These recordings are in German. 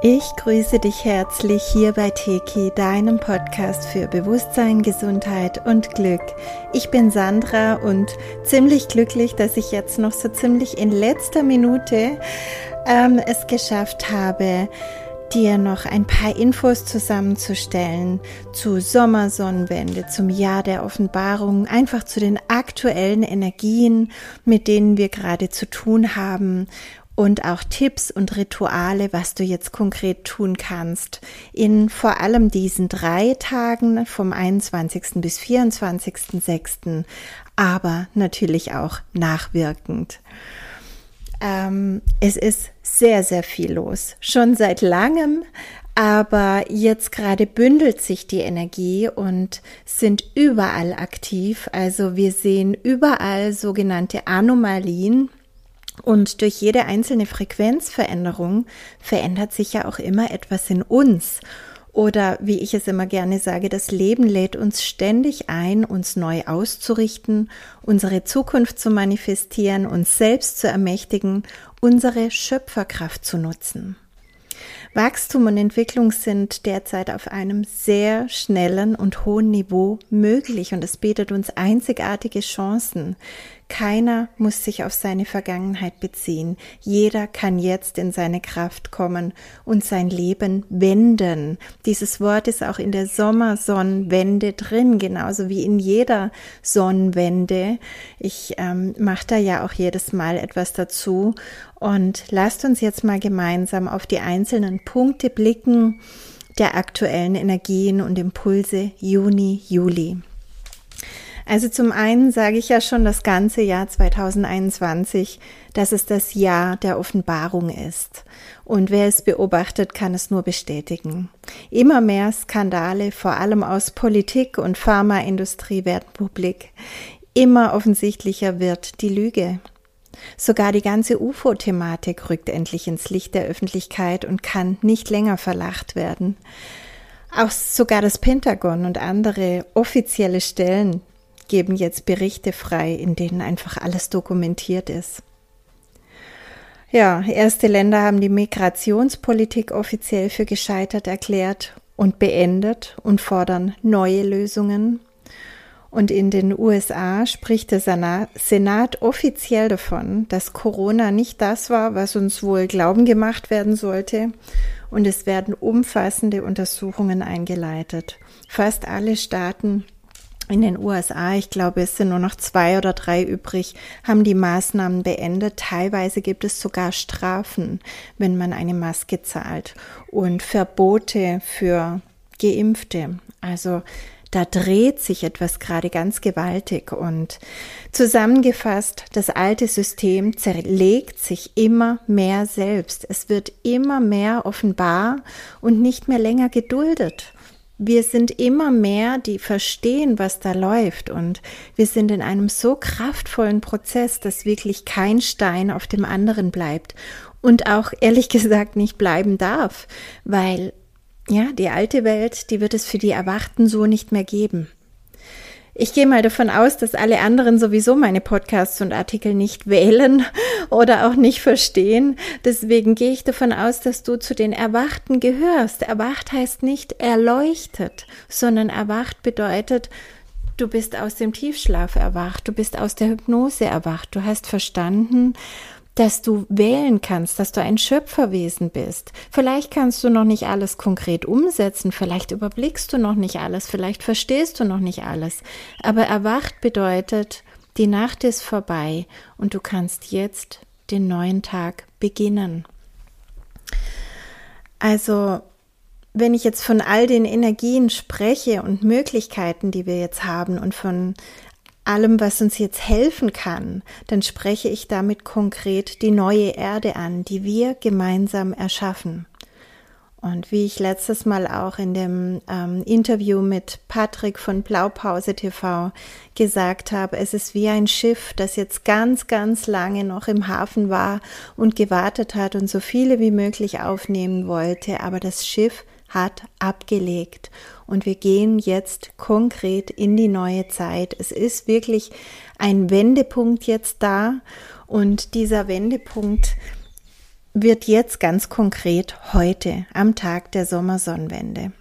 Ich grüße dich herzlich hier bei Teki, deinem Podcast für Bewusstsein, Gesundheit und Glück. Ich bin Sandra und ziemlich glücklich, dass ich jetzt noch so ziemlich in letzter Minute es geschafft habe, dir noch ein paar Infos zusammenzustellen zu Sommersonnenwende, zum Jahr der Offenbarung, einfach zu den aktuellen Energien, mit denen wir gerade zu tun haben. Und auch Tipps und Rituale, was du jetzt konkret tun kannst in vor allem diesen 3 Tagen vom 21. bis 24.06., aber natürlich auch nachwirkend. Es ist sehr, sehr viel los, schon seit langem, aber jetzt gerade bündelt sich die Energie und sind überall aktiv. Also wir sehen überall sogenannte Anomalien. Und durch jede einzelne Frequenzveränderung verändert sich ja auch immer etwas in uns. Oder wie ich es immer gerne sage, das Leben lädt uns ständig ein, uns neu auszurichten, unsere Zukunft zu manifestieren, uns selbst zu ermächtigen, unsere Schöpferkraft zu nutzen. Wachstum und Entwicklung sind derzeit auf einem sehr schnellen und hohen Niveau möglich und es bietet uns einzigartige Chancen. Keiner muss sich auf seine Vergangenheit beziehen. Jeder kann jetzt in seine Kraft kommen und sein Leben wenden. Dieses Wort ist auch in der Sommersonnenwende drin, genauso wie in jeder Sonnenwende. Ich mache da ja auch jedes Mal etwas dazu. Und lasst uns jetzt mal gemeinsam auf die einzelnen Punkte blicken der aktuellen Energien und Impulse Juni, Juli. Also zum einen sage ich ja schon das ganze Jahr 2021, dass es das Jahr der Offenbarung ist. Und wer es beobachtet, kann es nur bestätigen. Immer mehr Skandale, vor allem aus Politik und Pharmaindustrie, werden publik. Immer offensichtlicher wird die Lüge. Sogar die ganze UFO-Thematik rückt endlich ins Licht der Öffentlichkeit und kann nicht länger verlacht werden. Auch sogar das Pentagon und andere offizielle Stellen geben jetzt Berichte frei, in denen einfach alles dokumentiert ist. Ja, erste Länder haben die Migrationspolitik offiziell für gescheitert erklärt und beendet und fordern neue Lösungen. Und in den USA spricht der Senat offiziell davon, dass Corona nicht das war, was uns wohl glauben gemacht werden sollte. Und es werden umfassende Untersuchungen eingeleitet. Fast alle Staaten in den USA, ich glaube, es sind nur noch 2 oder 3 übrig, haben die Maßnahmen beendet. Teilweise gibt es sogar Strafen, wenn man eine Maske zahlt, und Verbote für Geimpfte. Also da dreht sich etwas gerade ganz gewaltig und zusammengefasst, das alte System zerlegt sich immer mehr selbst. Es wird immer mehr offenbar und nicht mehr länger geduldet. Wir sind immer mehr, die verstehen, was da läuft, und wir sind in einem so kraftvollen Prozess, dass wirklich kein Stein auf dem anderen bleibt und auch ehrlich gesagt nicht bleiben darf, weil ja, die alte Welt, die wird es für die Erwachten so nicht mehr geben. Ich gehe mal davon aus, dass alle anderen sowieso meine Podcasts und Artikel nicht wählen oder auch nicht verstehen. Deswegen gehe ich davon aus, dass du zu den Erwachten gehörst. Erwacht heißt nicht erleuchtet, sondern erwacht bedeutet, du bist aus dem Tiefschlaf erwacht, du bist aus der Hypnose erwacht, du hast verstanden, dass du wählen kannst, dass du ein Schöpferwesen bist. Vielleicht kannst du noch nicht alles konkret umsetzen, vielleicht überblickst du noch nicht alles, vielleicht verstehst du noch nicht alles. Aber erwacht bedeutet, die Nacht ist vorbei und du kannst jetzt den neuen Tag beginnen. Also, wenn ich jetzt von all den Energien spreche und Möglichkeiten, die wir jetzt haben, und von allem, was uns jetzt helfen kann, dann spreche ich damit konkret die neue Erde an, die wir gemeinsam erschaffen. Und wie ich letztes Mal auch in dem Interview mit Patrick von Blaupause TV gesagt habe, es ist wie ein Schiff, das jetzt ganz, ganz lange noch im Hafen war und gewartet hat und so viele wie möglich aufnehmen wollte, aber das Schiff hat abgelegt und wir gehen jetzt konkret in die neue Zeit. Es ist wirklich ein Wendepunkt jetzt da und dieser Wendepunkt wird jetzt ganz konkret heute am Tag der Sommersonnenwende.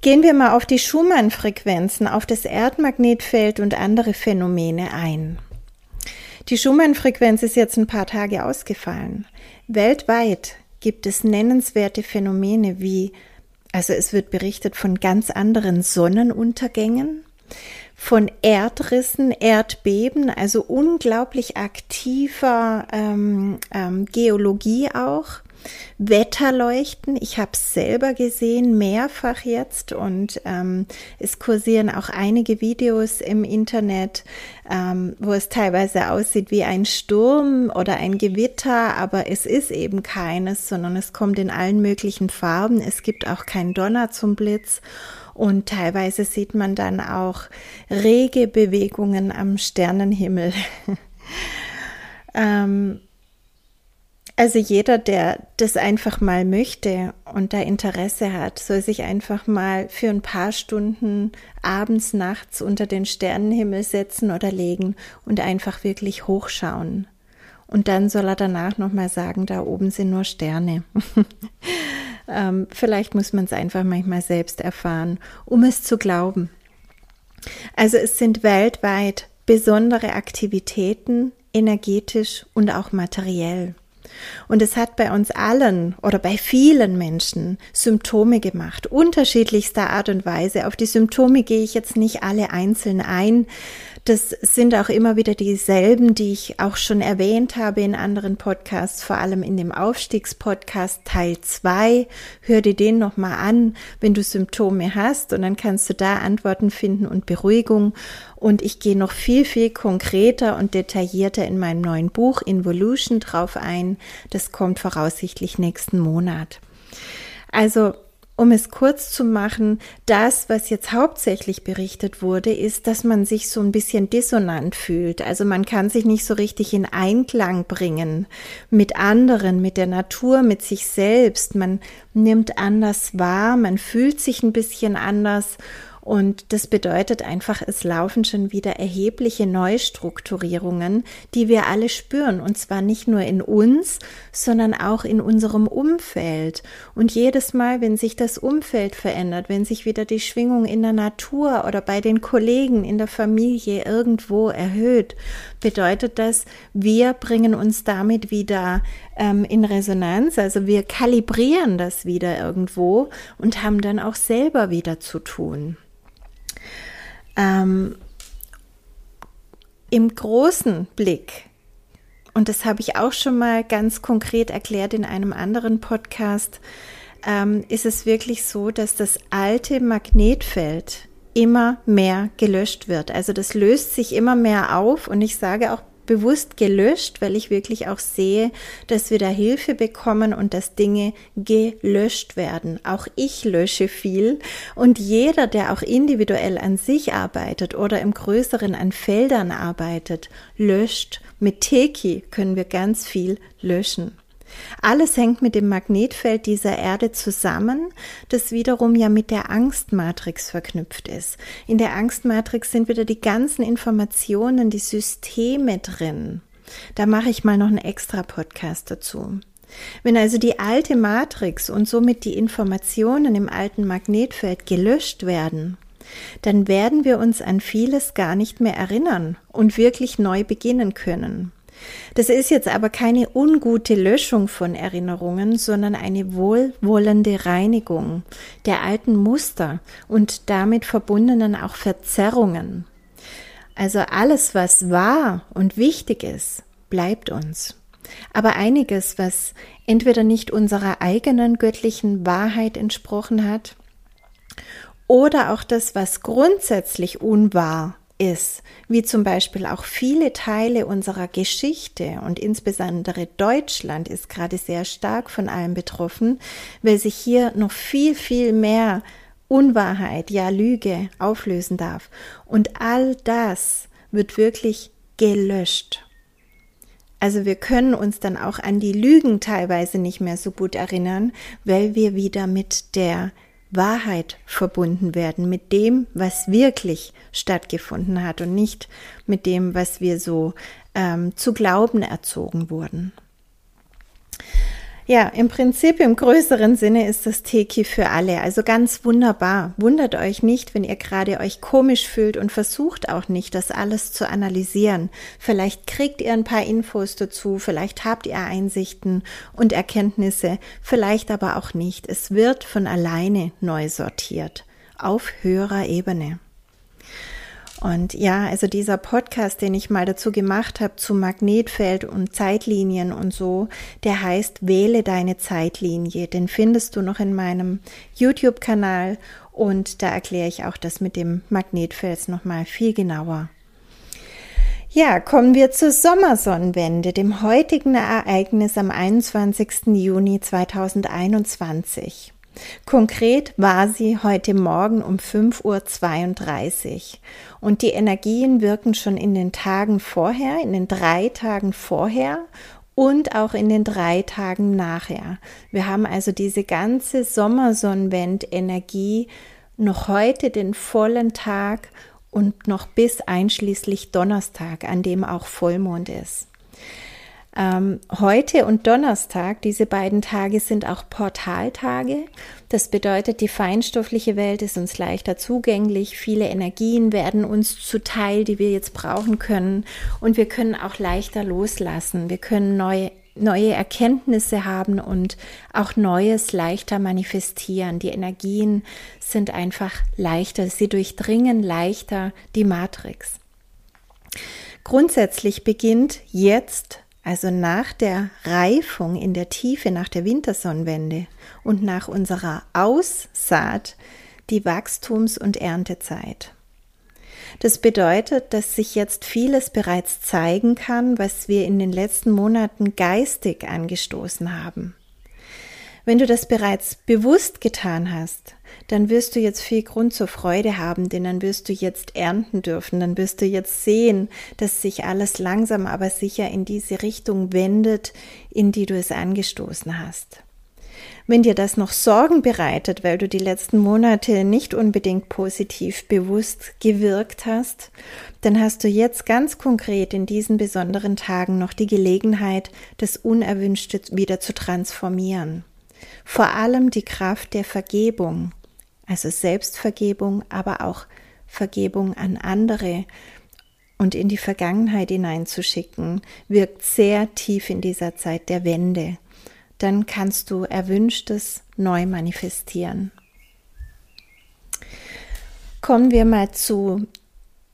Gehen wir mal auf die Schumann-Frequenzen, auf das Erdmagnetfeld und andere Phänomene ein. Die Schumann-Frequenz ist jetzt ein paar Tage ausgefallen. Weltweit gibt es nennenswerte Phänomene wie, also es wird berichtet von ganz anderen Sonnenuntergängen, von Erdrissen, Erdbeben, also unglaublich aktiver Geologie auch, Wetterleuchten, ich habe es selber gesehen, mehrfach jetzt, und es kursieren auch einige Videos im Internet, wo es teilweise aussieht wie ein Sturm oder ein Gewitter, aber es ist eben keines, sondern es kommt in allen möglichen Farben, es gibt auch keinen Donner zum Blitz. Und teilweise sieht man dann auch rege Bewegungen am Sternenhimmel. Also jeder, der das einfach mal möchte und da Interesse hat, soll sich einfach mal für ein paar Stunden abends, nachts unter den Sternenhimmel setzen oder legen und einfach wirklich hochschauen. Und dann soll er danach nochmal sagen, da oben sind nur Sterne. Vielleicht muss man es einfach manchmal selbst erfahren, um es zu glauben. Also es sind weltweit besondere Aktivitäten, energetisch und auch materiell. Und es hat bei uns allen oder bei vielen Menschen Symptome gemacht, unterschiedlichster Art und Weise. Auf die Symptome gehe ich jetzt nicht alle einzeln ein. Das sind auch immer wieder dieselben, die ich auch schon erwähnt habe in anderen Podcasts, vor allem in dem Aufstiegspodcast Teil 2. Hör dir den nochmal an, wenn du Symptome hast, und dann kannst du da Antworten finden und Beruhigung. Und ich gehe noch viel, viel konkreter und detaillierter in meinem neuen Buch Involution drauf ein. Das kommt voraussichtlich nächsten Monat. Also, um es kurz zu machen, das, was jetzt hauptsächlich berichtet wurde, ist, dass man sich so ein bisschen dissonant fühlt. Also man kann sich nicht so richtig in Einklang bringen mit anderen, mit der Natur, mit sich selbst. Man nimmt anders wahr, man fühlt sich ein bisschen anders. Und das bedeutet einfach, es laufen schon wieder erhebliche Neustrukturierungen, die wir alle spüren, und zwar nicht nur in uns, sondern auch in unserem Umfeld. Und jedes Mal, wenn sich das Umfeld verändert, wenn sich wieder die Schwingung in der Natur oder bei den Kollegen in der Familie irgendwo erhöht, bedeutet das, wir bringen uns damit wieder in Resonanz, also wir kalibrieren das wieder irgendwo und haben dann auch selber wieder zu tun. Im großen Blick, und das habe ich auch schon mal ganz konkret erklärt in einem anderen Podcast, ist es wirklich so, dass das alte Magnetfeld immer mehr gelöscht wird. Also das löst sich immer mehr auf, und ich sage auch bewusst gelöscht, weil ich wirklich auch sehe, dass wir da Hilfe bekommen und dass Dinge gelöscht werden. Auch ich lösche viel, und jeder, der auch individuell an sich arbeitet oder im Größeren an Feldern arbeitet, löscht. Mit Teki können wir ganz viel löschen. Alles hängt mit dem Magnetfeld dieser Erde zusammen, das wiederum ja mit der Angstmatrix verknüpft ist. In der Angstmatrix sind wieder die ganzen Informationen, die Systeme drin. Da mache ich mal noch einen extra Podcast dazu. Wenn also die alte Matrix und somit die Informationen im alten Magnetfeld gelöscht werden, dann werden wir uns an vieles gar nicht mehr erinnern und wirklich neu beginnen können. Das ist jetzt aber keine ungute Löschung von Erinnerungen, sondern eine wohlwollende Reinigung der alten Muster und damit verbundenen auch Verzerrungen. Also alles, was wahr und wichtig ist, bleibt uns. Aber einiges, was entweder nicht unserer eigenen göttlichen Wahrheit entsprochen hat, oder auch das, was grundsätzlich unwahr ist, wie zum Beispiel auch viele Teile unserer Geschichte, und insbesondere Deutschland ist gerade sehr stark von allem betroffen, weil sich hier noch viel, viel mehr Unwahrheit, ja Lüge auflösen darf. Und all das wird wirklich gelöscht. Also wir können uns dann auch an die Lügen teilweise nicht mehr so gut erinnern, weil wir wieder mit der Wahrheit verbunden werden, mit dem, was wirklich stattgefunden hat, und nicht mit dem, was wir so zu glauben erzogen wurden. Ja, im Prinzip, im größeren Sinne ist das Teki für alle, also ganz wunderbar. Wundert euch nicht, wenn ihr gerade euch komisch fühlt und versucht auch nicht, das alles zu analysieren. Vielleicht kriegt ihr ein paar Infos dazu, vielleicht habt ihr Einsichten und Erkenntnisse, vielleicht aber auch nicht. Es wird von alleine neu sortiert, auf höherer Ebene. Und ja, also dieser Podcast, den ich mal dazu gemacht habe, zu Magnetfeld und Zeitlinien und so, der heißt Wähle deine Zeitlinie. Den findest du noch in meinem YouTube-Kanal und da erkläre ich auch das mit dem Magnetfeld nochmal viel genauer. Ja, kommen wir zur Sommersonnenwende, dem heutigen Ereignis am 21. Juni 2021. Konkret war sie heute Morgen um 5:32 Uhr und die Energien wirken schon in den Tagen vorher, in den 3 Tagen vorher und auch in den 3 Tagen nachher. Wir haben also diese ganze Sommersonnenwende-Energie noch heute den vollen Tag und noch bis einschließlich Donnerstag, an dem auch Vollmond ist. Heute und Donnerstag, diese beiden Tage sind auch Portaltage. Das bedeutet, die feinstoffliche Welt ist uns leichter zugänglich. Viele Energien werden uns zuteil, die wir jetzt brauchen können. Und wir können auch leichter loslassen. Wir können neue Erkenntnisse haben und auch Neues leichter manifestieren. Die Energien sind einfach leichter. Sie durchdringen leichter die Matrix. Grundsätzlich beginnt jetzt, also nach der Reifung in der Tiefe, nach der Wintersonnenwende und nach unserer Aussaat, die Wachstums- und Erntezeit. Das bedeutet, dass sich jetzt vieles bereits zeigen kann, was wir in den letzten Monaten geistig angestoßen haben. Wenn du das bereits bewusst getan hast, dann wirst du jetzt viel Grund zur Freude haben, denn dann wirst du jetzt ernten dürfen, dann wirst du jetzt sehen, dass sich alles langsam aber sicher in diese Richtung wendet, in die du es angestoßen hast. Wenn dir das noch Sorgen bereitet, weil du die letzten Monate nicht unbedingt positiv bewusst gewirkt hast, dann hast du jetzt ganz konkret in diesen besonderen Tagen noch die Gelegenheit, das Unerwünschte wieder zu transformieren. Vor allem die Kraft der Vergebung, also Selbstvergebung, aber auch Vergebung an andere und in die Vergangenheit hineinzuschicken, wirkt sehr tief in dieser Zeit der Wende. Dann kannst du Erwünschtes neu manifestieren. Kommen wir mal zu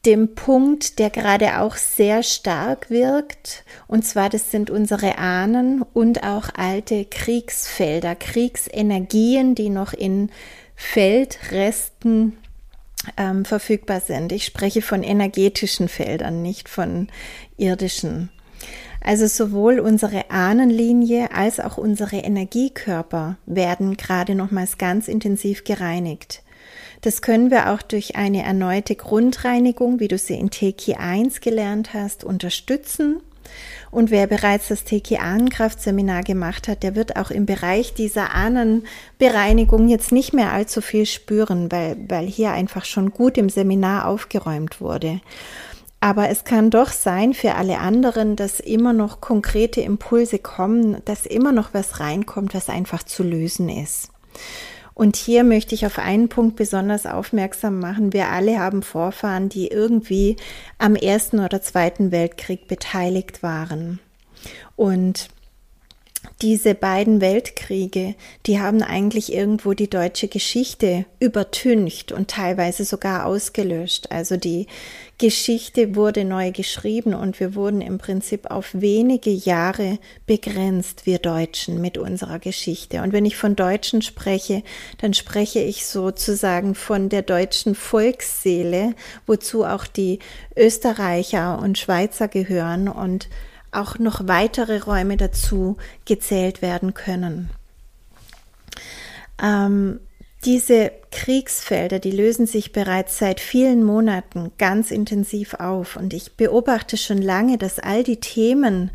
dem Punkt, der gerade auch sehr stark wirkt, und zwar das sind unsere Ahnen und auch alte Kriegsfelder, Kriegsenergien, die noch in Feldresten verfügbar sind. Ich spreche von energetischen Feldern, nicht von irdischen. Also sowohl unsere Ahnenlinie als auch unsere Energiekörper werden gerade nochmals ganz intensiv gereinigt. Das können wir auch durch eine erneute Grundreinigung, wie du sie in TK1 gelernt hast, unterstützen. Und wer bereits das TK-Ahnenkraft-Seminar gemacht hat, der wird auch im Bereich dieser Ahnenbereinigung jetzt nicht mehr allzu viel spüren, weil hier einfach schon gut im Seminar aufgeräumt wurde. Aber es kann doch sein für alle anderen, dass immer noch konkrete Impulse kommen, dass immer noch was reinkommt, was einfach zu lösen ist. Und hier möchte ich auf einen Punkt besonders aufmerksam machen. Wir alle haben Vorfahren, die irgendwie am Ersten oder Zweiten Weltkrieg beteiligt waren. Und diese beiden Weltkriege, die haben eigentlich irgendwo die deutsche Geschichte übertüncht und teilweise sogar ausgelöscht. Also die Geschichte wurde neu geschrieben und wir wurden im Prinzip auf wenige Jahre begrenzt, wir Deutschen, mit unserer Geschichte. Und wenn ich von Deutschen spreche, dann spreche ich sozusagen von der deutschen Volksseele, wozu auch die Österreicher und Schweizer gehören und auch noch weitere Räume dazu gezählt werden können. Diese Kriegsfelder, die lösen sich bereits seit vielen Monaten ganz intensiv auf und ich beobachte schon lange, dass all die Themen,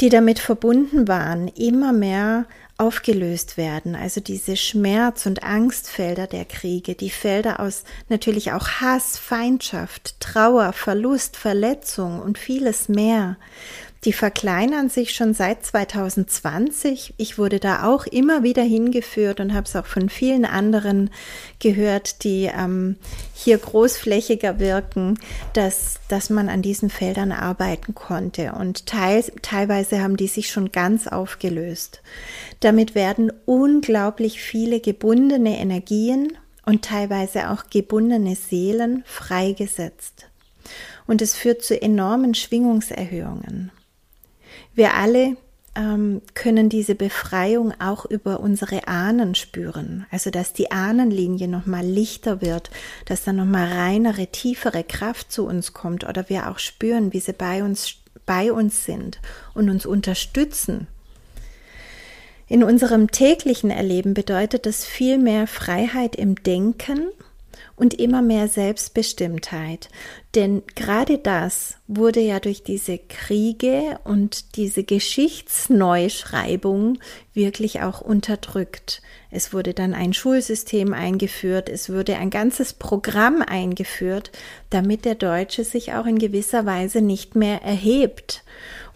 die damit verbunden waren, immer mehr aufgelöst werden. Also diese Schmerz- und Angstfelder der Kriege, die Felder aus natürlich auch Hass, Feindschaft, Trauer, Verlust, Verletzung und vieles mehr. Die verkleinern sich schon seit 2020. Ich wurde da auch immer wieder hingeführt und habe es auch von vielen anderen gehört, die hier großflächiger wirken, dass man an diesen Feldern arbeiten konnte. Und teilweise haben die sich schon ganz aufgelöst. Damit werden unglaublich viele gebundene Energien und teilweise auch gebundene Seelen freigesetzt. Und es führt zu enormen Schwingungserhöhungen. Wir alle können diese Befreiung auch über unsere Ahnen spüren. Also, dass die Ahnenlinie nochmal lichter wird, dass da nochmal reinere, tiefere Kraft zu uns kommt oder wir auch spüren, wie sie bei uns sind und uns unterstützen. In unserem täglichen Erleben bedeutet das viel mehr Freiheit im Denken und immer mehr Selbstbestimmtheit. Denn gerade das wurde ja durch diese Kriege und diese Geschichtsneuschreibung wirklich auch unterdrückt. Es wurde dann ein Schulsystem eingeführt, es wurde ein ganzes Programm eingeführt, damit der Deutsche sich auch in gewisser Weise nicht mehr erhebt.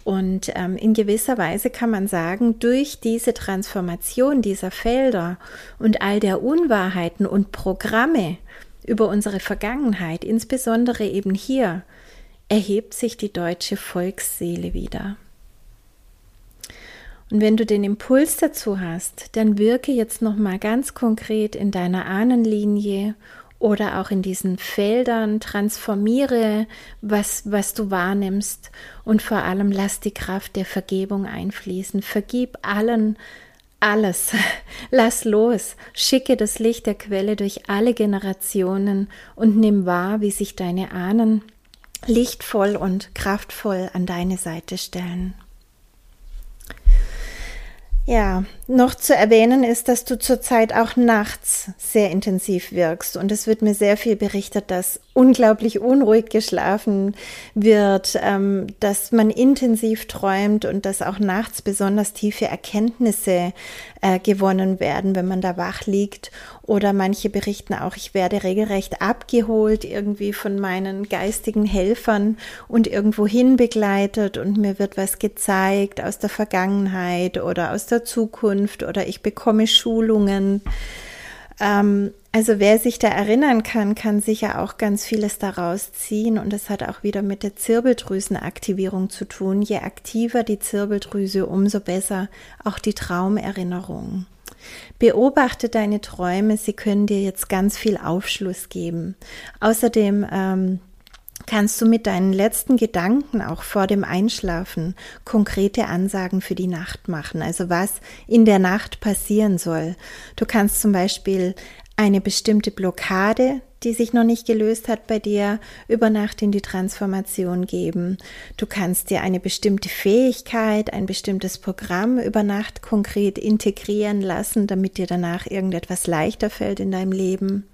Und in gewisser Weise kann man sagen, durch diese Transformation dieser Felder und all der Unwahrheiten und Programme über unsere Vergangenheit, insbesondere eben hier, erhebt sich die deutsche Volksseele wieder. Und wenn du den Impuls dazu hast, dann wirke jetzt nochmal ganz konkret in deiner Ahnenlinie oder auch in diesen Feldern, transformiere, was du wahrnimmst und vor allem lass die Kraft der Vergebung einfließen. Vergib allen alles, lass los, schicke das Licht der Quelle durch alle Generationen und nimm wahr, wie sich deine Ahnen lichtvoll und kraftvoll an deine Seite stellen. Ja, noch zu erwähnen ist, dass du zurzeit auch nachts sehr intensiv wirkst und es wird mir sehr viel berichtet, dass unglaublich unruhig geschlafen wird, dass man intensiv träumt und dass auch nachts besonders tiefe Erkenntnisse gewonnen werden, wenn man da wach liegt. Oder manche berichten auch, ich werde regelrecht abgeholt irgendwie von meinen geistigen Helfern und irgendwohin begleitet und mir wird was gezeigt aus der Vergangenheit oder aus der Zukunft oder ich bekomme Schulungen. Also wer sich da erinnern kann, kann sicher auch ganz vieles daraus ziehen und das hat auch wieder mit der Zirbeldrüsenaktivierung zu tun. Je aktiver die Zirbeldrüse, umso besser auch die Traumerinnerung. Beobachte deine Träume, sie können dir jetzt ganz viel Aufschluss geben. Außerdem kannst du mit deinen letzten Gedanken auch vor dem Einschlafen konkrete Ansagen für die Nacht machen, also was in der Nacht passieren soll. Du kannst zum Beispiel eine bestimmte Blockade, die sich noch nicht gelöst hat bei dir, über Nacht in die Transformation geben. Du kannst dir eine bestimmte Fähigkeit, ein bestimmtes Programm über Nacht konkret integrieren lassen, damit dir danach irgendetwas leichter fällt in deinem Leben.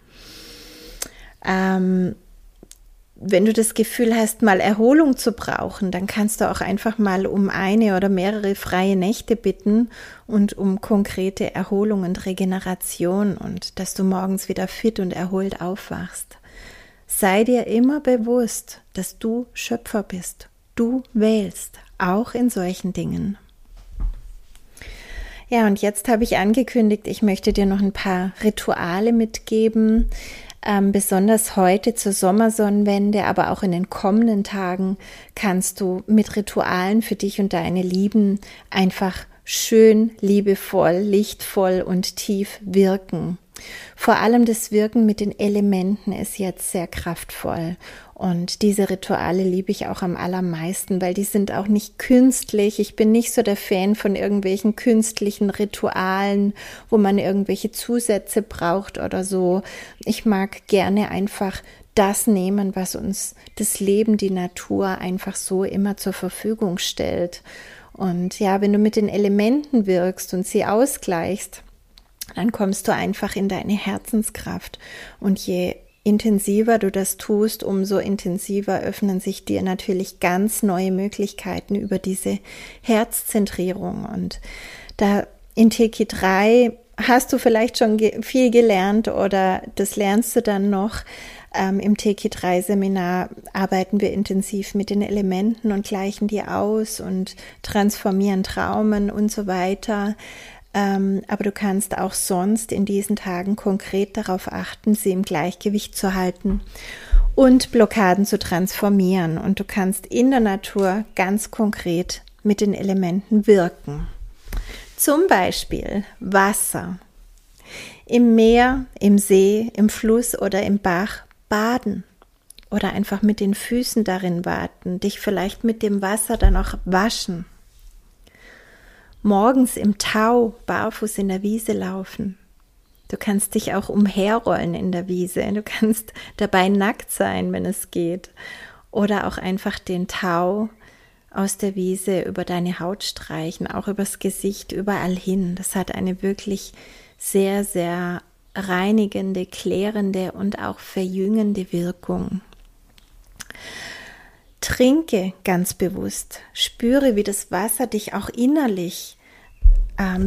Wenn du das Gefühl hast, mal Erholung zu brauchen, dann kannst du auch einfach mal um eine oder mehrere freie Nächte bitten und um konkrete Erholung und Regeneration und dass du morgens wieder fit und erholt aufwachst. Sei dir immer bewusst, dass du Schöpfer bist. Du wählst, auch in solchen Dingen. Ja, und jetzt habe ich angekündigt, ich möchte dir noch ein paar Rituale mitgeben, besonders heute zur Sommersonnenwende, aber auch in den kommenden Tagen kannst du mit Ritualen für dich und deine Lieben einfach schön, liebevoll, lichtvoll und tief wirken. Vor allem das Wirken mit den Elementen ist jetzt sehr kraftvoll und diese Rituale liebe ich auch am allermeisten, weil die sind auch nicht künstlich. Ich bin nicht so der Fan von irgendwelchen künstlichen Ritualen, wo man irgendwelche Zusätze braucht oder so. Ich mag gerne einfach das nehmen, was uns das Leben, die Natur einfach so immer zur Verfügung stellt. Und ja, wenn du mit den Elementen wirkst und sie ausgleichst, dann kommst du einfach in deine Herzenskraft. Und je intensiver du das tust, umso intensiver öffnen sich dir natürlich ganz neue Möglichkeiten über diese Herzzentrierung. Und da in TK3 hast du vielleicht schon viel gelernt oder das lernst du dann noch. Im TK3-Seminar arbeiten wir intensiv mit den Elementen und gleichen die aus und transformieren Traumen und so weiter. Aber du kannst auch sonst in diesen Tagen konkret darauf achten, sie im Gleichgewicht zu halten und Blockaden zu transformieren. Und du kannst in der Natur ganz konkret mit den Elementen wirken. Zum Beispiel Wasser. Im Meer, im See, im Fluss oder im Bach baden. Oder einfach mit den Füßen darin waten, dich vielleicht mit dem Wasser dann auch waschen. Morgens im Tau barfuß in der Wiese laufen. Du kannst dich auch umherrollen in der Wiese. Du kannst dabei nackt sein, wenn es geht. Oder auch einfach den Tau aus der Wiese über deine Haut streichen, auch übers Gesicht, überall hin. Das hat eine wirklich sehr, sehr reinigende, klärende und auch verjüngende Wirkung. Trinke ganz bewusst, spüre, wie das Wasser dich auch innerlich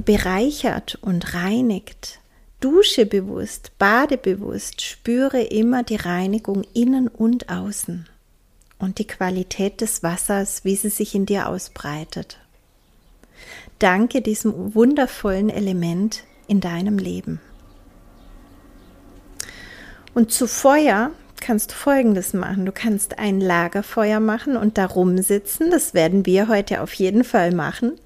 bereichert und reinigt. Dusche bewusst, bade bewusst, spüre immer die Reinigung innen und außen und die Qualität des Wassers, wie sie sich in dir ausbreitet. Danke diesem wundervollen Element in deinem Leben. Und zu Feuer kannst du Folgendes machen. Du kannst ein Lagerfeuer machen und da rumsitzen. Das werden wir heute auf jeden Fall machen.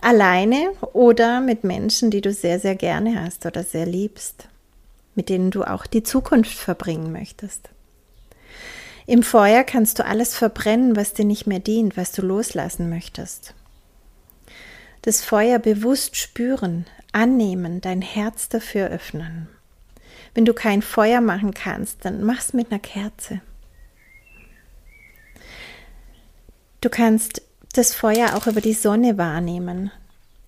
Alleine oder mit Menschen, die du sehr, sehr gerne hast oder sehr liebst, mit denen du auch die Zukunft verbringen möchtest. Im Feuer kannst du alles verbrennen, was dir nicht mehr dient, was du loslassen möchtest. Das Feuer bewusst spüren, annehmen, dein Herz dafür öffnen. Wenn du kein Feuer machen kannst, dann mach's mit einer Kerze. Du kannst das Feuer auch über die Sonne wahrnehmen,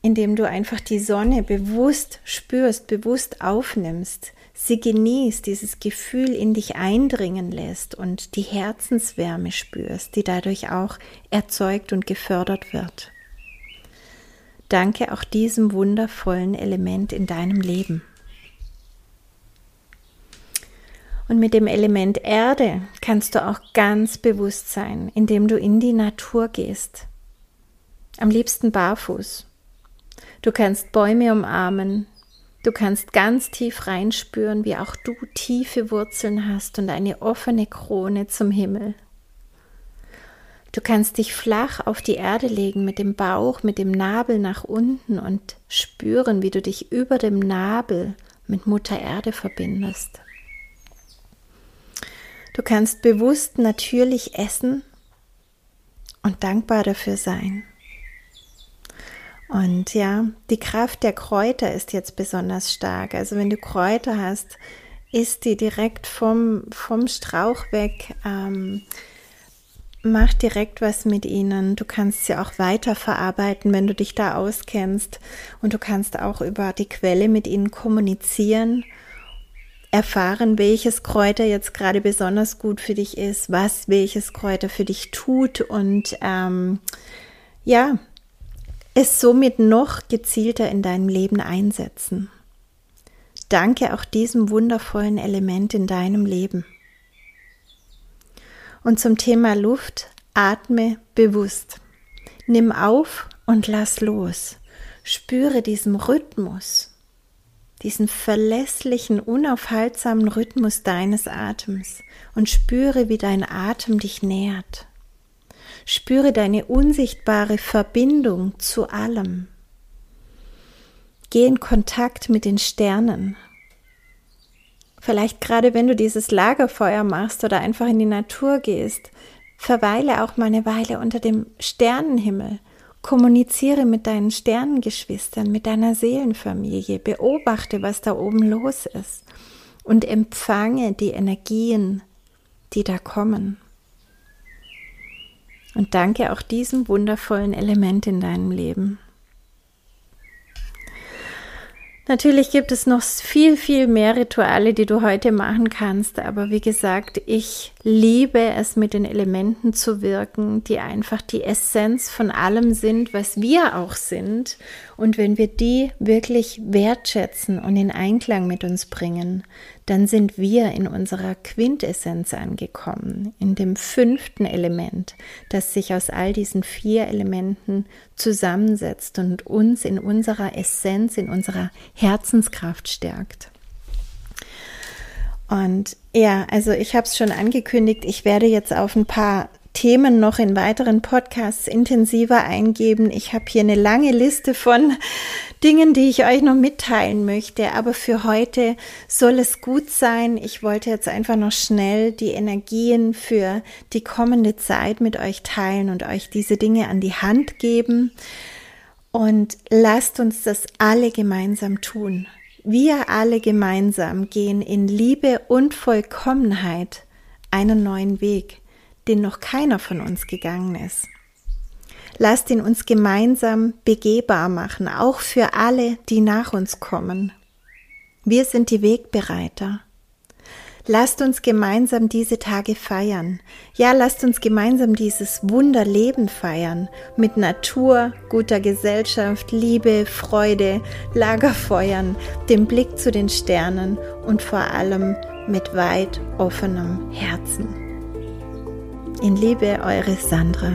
indem du einfach die Sonne bewusst spürst, bewusst aufnimmst, sie genießt, dieses Gefühl in dich eindringen lässt und die Herzenswärme spürst, die dadurch auch erzeugt und gefördert wird. Danke auch diesem wundervollen Element in deinem Leben. Und mit dem Element Erde kannst du auch ganz bewusst sein, indem du in die Natur gehst. Am liebsten barfuß. Du kannst Bäume umarmen. Du kannst ganz tief reinspüren, wie auch du tiefe Wurzeln hast und eine offene Krone zum Himmel. Du kannst dich flach auf die Erde legen mit dem Bauch, mit dem Nabel nach unten und spüren, wie du dich über dem Nabel mit Mutter Erde verbindest. Du kannst bewusst natürlich essen und dankbar dafür sein. Und ja, die Kraft der Kräuter ist jetzt besonders stark. Also wenn du Kräuter hast, iss die direkt vom Strauch weg. Mach direkt was mit ihnen. Du kannst sie auch weiterverarbeiten, wenn du dich da auskennst. Und du kannst auch über die Quelle mit ihnen kommunizieren. Erfahren, welches Kräuter jetzt gerade besonders gut für dich ist, was welches Kräuter für dich tut und es somit noch gezielter in deinem Leben einsetzen. Danke auch diesem wundervollen Element in deinem Leben. Und zum Thema Luft, atme bewusst. Nimm auf und lass los. Spüre diesen Rhythmus. Diesen verlässlichen, unaufhaltsamen Rhythmus deines Atems und spüre, wie dein Atem dich nährt. Spüre deine unsichtbare Verbindung zu allem. Geh in Kontakt mit den Sternen. Vielleicht gerade, wenn du dieses Lagerfeuer machst oder einfach in die Natur gehst, verweile auch mal eine Weile unter dem Sternenhimmel. Kommuniziere mit deinen Sternengeschwistern, mit deiner Seelenfamilie, beobachte, was da oben los ist und empfange die Energien, die da kommen. Und danke auch diesem wundervollen Element in deinem Leben. Natürlich gibt es noch viel, viel mehr Rituale, die du heute machen kannst, aber wie gesagt, ich liebe es, mit den Elementen zu wirken, die einfach die Essenz von allem sind, was wir auch sind. Und wenn wir die wirklich wertschätzen und in Einklang mit uns bringen, dann sind wir in unserer Quintessenz angekommen, in dem 5. Element, das sich aus all diesen 4 Elementen zusammensetzt und uns in unserer Essenz, in unserer Herzenskraft stärkt. Und ja, also ich habe es schon angekündigt, ich werde jetzt auf ein paar Themen noch in weiteren Podcasts intensiver eingehen. Ich habe hier eine lange Liste von Dingen, die ich euch noch mitteilen möchte, aber für heute soll es gut sein. Ich wollte jetzt einfach noch schnell die Energien für die kommende Zeit mit euch teilen und euch diese Dinge an die Hand geben. Und lasst uns das alle gemeinsam tun. Wir alle gemeinsam gehen in Liebe und Vollkommenheit einen neuen Weg, den noch keiner von uns gegangen ist. Lasst ihn uns gemeinsam begehbar machen, auch für alle, die nach uns kommen. Wir sind die Wegbereiter. Lasst uns gemeinsam diese Tage feiern. Ja, lasst uns gemeinsam dieses Wunderleben feiern. Mit Natur, guter Gesellschaft, Liebe, Freude, Lagerfeuern, dem Blick zu den Sternen und vor allem mit weit offenem Herzen. In Liebe, eure Sandra.